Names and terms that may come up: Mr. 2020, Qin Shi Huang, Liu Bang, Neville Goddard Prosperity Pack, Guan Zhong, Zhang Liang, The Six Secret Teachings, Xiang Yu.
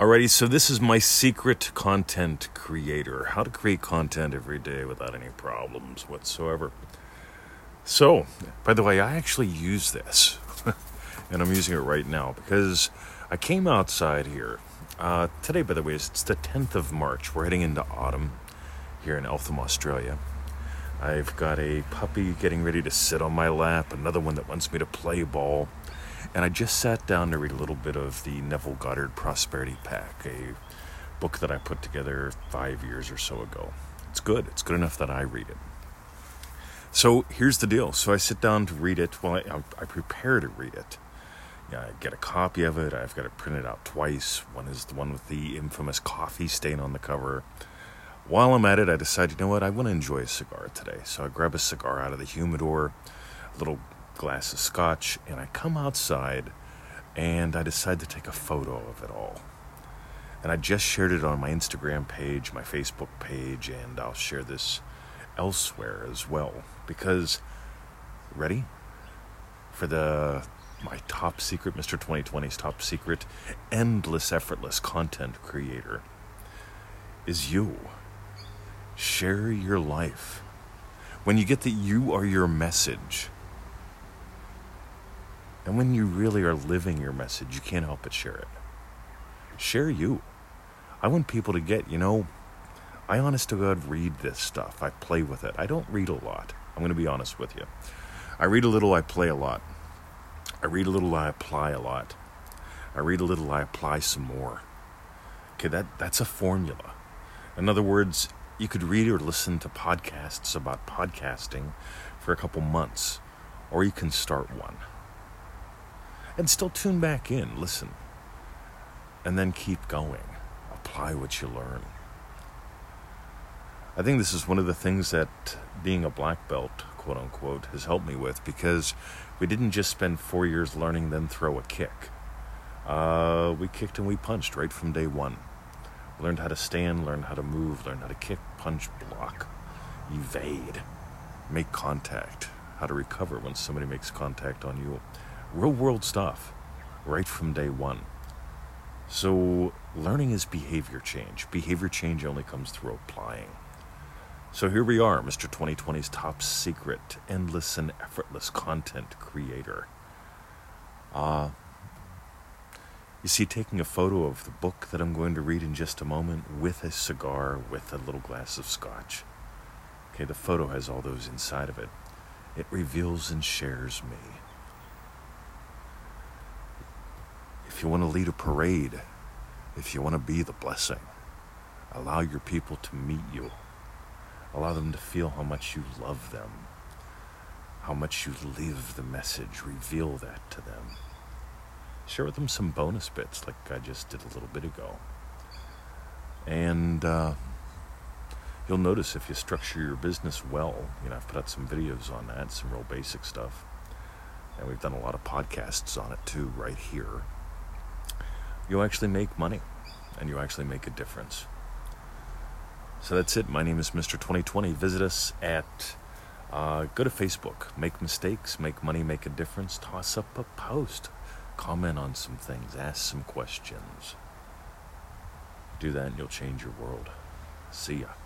Alrighty, so this is my secret content creator. How to create content every day without any problems whatsoever. So, by the way, I actually use this. And I'm using it right now because I came outside here. Today, by the way, it's the 10th of March. We're heading into autumn here in Eltham, Australia. I've got a puppy getting ready to sit on my lap, another one that wants me to play ball. And I just sat down to read a little bit of the Neville Goddard Prosperity Pack, a book that I put together 5 years or so ago. It's good. It's good enough that I read it. So here's the deal. So I sit down to read it. Well, I prepare to read it. Yeah, I get a copy of it. I've got to print it out twice. One is the one with the infamous coffee stain on the cover. While I'm at it, I decide, you know what? I want to enjoy a cigar today. So I grab a cigar out of the humidor, a little glass of scotch, and I come outside and I decide to take a photo of it all. And I just shared it on my Instagram page, my Facebook page, and I'll share this elsewhere as well, because ready for my top secret, Mr. 2020's top secret endless effortless content creator is you. Share your life. When you get that you are your message, and when you really are living your message, you can't help but share it. Share you. I want people to get, I honest to God read this stuff. I play with it. I don't read a lot. I'm going to be honest with you. I read a little, I play a lot. I read a little, I apply a lot. I read a little, I apply some more. Okay, that's a formula. In other words, you could read or listen to podcasts about podcasting for a couple months, or you can start one. And still tune back in, listen, and then keep going. Apply what you learn. I think this is one of the things that being a black belt, quote unquote, has helped me with, because we didn't just spend 4 years learning, then throw a kick. We kicked and we punched right from day one. We learned how to stand, learned how to move, learned how to kick, punch, block, evade, make contact, how to recover when somebody makes contact on you. Real world stuff right from day one. So learning is behavior change. Behavior change only comes through applying. So here we are, Mr. 2020's top secret, endless and effortless content creator. You see, taking a photo of the book that I'm going to read in just a moment with a cigar, with a little glass of scotch. Okay, the photo has all those inside of it. It reveals and shares me. If you want to lead a parade, if you want to be the blessing, allow your people to meet you. Allow them to feel how much you love them, how much you live the message. Reveal that to them. Share with them some bonus bits like I just did a little bit ago. And you'll notice if you structure your business well, I've put out some videos on that, some real basic stuff. And we've done a lot of podcasts on it too, right here. You actually make money, and you actually make a difference. So that's it. My name is Mr. 2020. Visit us at, go to Facebook. Make mistakes, make money, make a difference. Toss up a post. Comment on some things. Ask some questions. Do that and you'll change your world. See ya.